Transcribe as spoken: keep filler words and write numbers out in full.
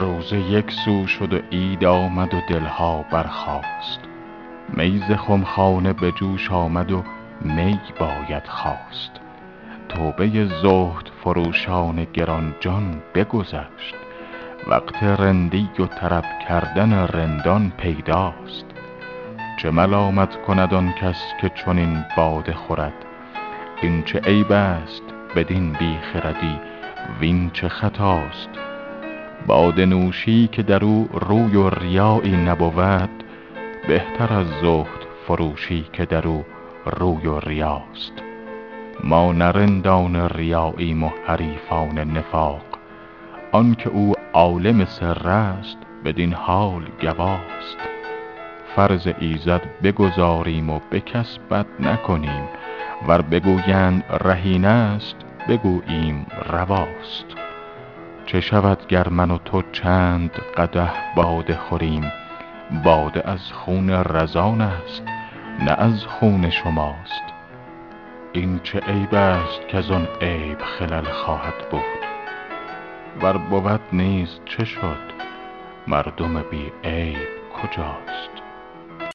روزه یک سو شد و عید آمد و دلها برخاست. می ز خمخانه به جوش آمد و می باید خواست. توبه زهد فروشان گران جان بگذشت، وقت رندی و طرب کردن رندان پیداست. چه ملامت کند آن کس که چنین باده خورد؟ این چه عیب است بدین بی خردی وین چه خطاست؟ باده نوشی که در او روی و ریایی نبود، بهتر از زهد فروشی که در او روی و ریاست. ما نه رندان ریاییم و حریفان نفاق، آن که او عالم سر است بدین حال گواست. فرض ایزد بگذاریم و به کس بد نکنیم، ور بگویند رهین است بگوییم رواست. چه شود گر من و تو چند قدح باده خوریم؟ باده از خون رزان است نه از خون شماست. این چه عیب است که از آن عیب خلل خواهد بود؟ ور بود نیز چه شد؟ مردم بی عیب کجاست؟